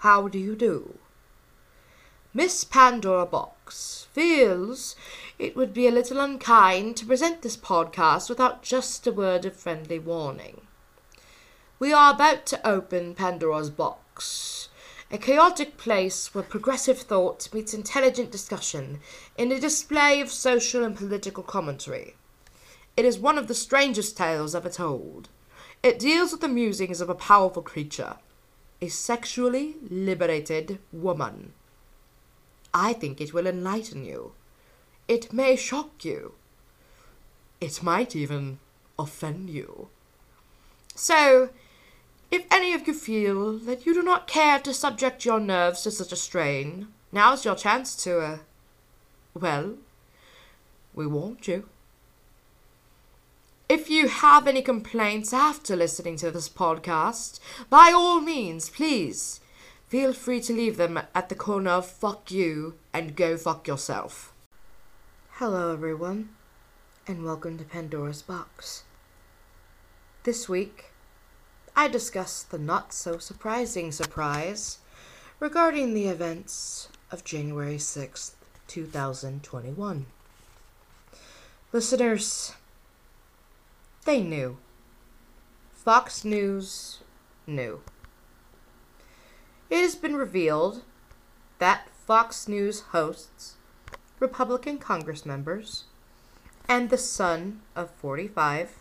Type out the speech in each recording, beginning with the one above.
How do you do? Miss Pandora Box feels it would be a little unkind to present this podcast without just a word of friendly warning. We are about to open Pandora's Box, a chaotic place where progressive thought meets intelligent discussion in a display of social and political commentary. It is one of the strangest tales ever told. It deals with the musings of a powerful creature, a sexually liberated woman. I think it will enlighten you. It may shock you. It might even offend you. So, if any of you feel that you do not care to subject your nerves to such a strain, now's your chance to, well, we warned you. If you have any complaints after listening to this podcast, by all means, please, feel free to leave them at the corner of fuck you and go fuck yourself. Hello everyone, and welcome to Pandora's Box. This week, I discuss the not-so-surprising surprise regarding the events of January 6th, 2021. Listeners, they knew. Fox News knew. It has been revealed that Fox News hosts, Republican Congress members, and the son of 45,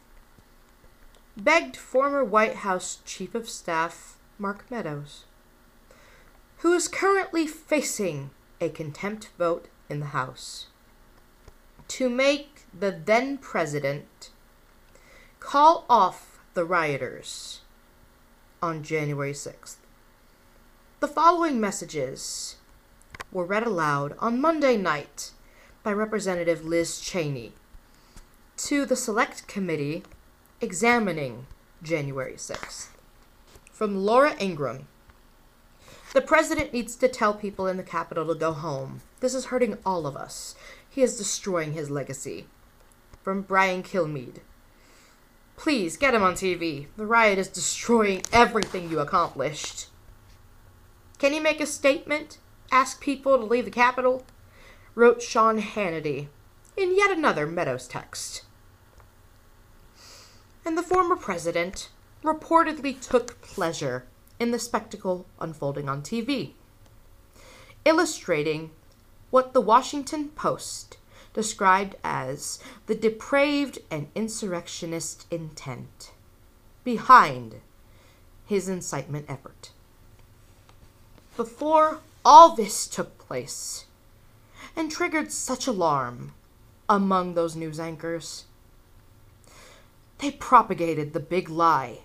begged former White House Chief of Staff Mark Meadows, who is currently facing a contempt vote in the House, to make the then president call off the rioters on January 6th. The following messages were read aloud on Monday night by Representative Liz Cheney to the Select Committee examining January 6th. From Laura Ingraham. The president needs to tell people in the Capitol to go home. This is hurting all of us. He is destroying his legacy. From Brian Kilmeade. Please get him on TV. The riot is destroying everything you accomplished. Can you make a statement? Ask people to leave the Capitol? Wrote Sean Hannity in yet another Meadows text. And the former president reportedly took pleasure in the spectacle unfolding on TV, illustrating what the Washington Post described as the depraved and insurrectionist intent behind his incitement effort. Before all this took place and triggered such alarm among those news anchors, they propagated the big lie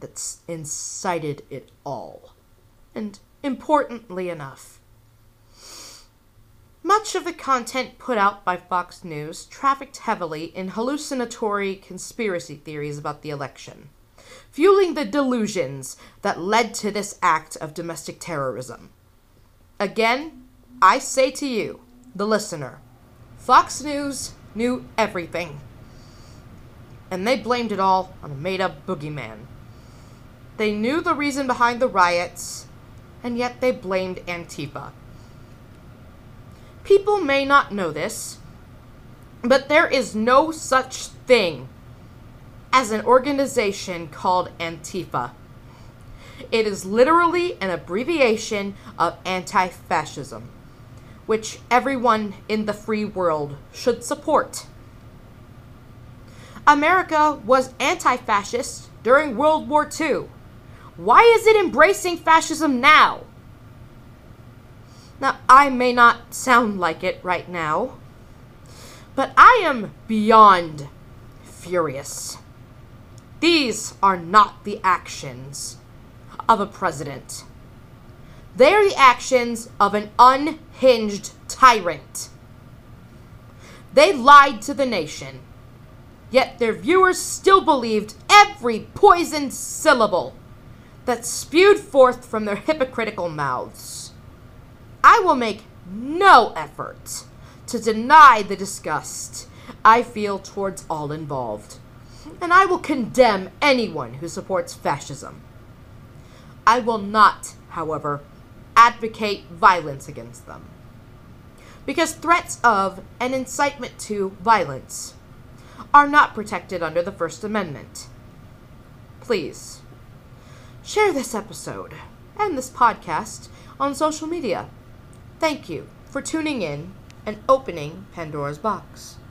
that incited it all. And importantly enough, much of the content put out by Fox News trafficked heavily in hallucinatory conspiracy theories about the election, fueling the delusions that led to this act of domestic terrorism. Again, I say to you, the listener, Fox News knew everything. And they blamed it all on a made-up boogeyman. They knew the reason behind the riots, and yet they blamed Antifa. People may not know this, but there is no such thing as an organization called Antifa. It is literally an abbreviation of anti-fascism, which everyone in the free world should support. America was anti-fascist during World War II. Why is it embracing fascism now? Now, I may not sound like it right now, but I am beyond furious. These are not the actions of a president. They are the actions of an unhinged tyrant. They lied to the nation. Yet their viewers still believed every poisoned syllable that spewed forth from their hypocritical mouths. I will make no effort to deny the disgust I feel towards all involved, and I will condemn anyone who supports fascism. I will not, however, advocate violence against them. Because threats of and incitement to violence are not protected under the First Amendment. Please, share this episode and this podcast on social media. Thank you for tuning in and opening Pandora's Box.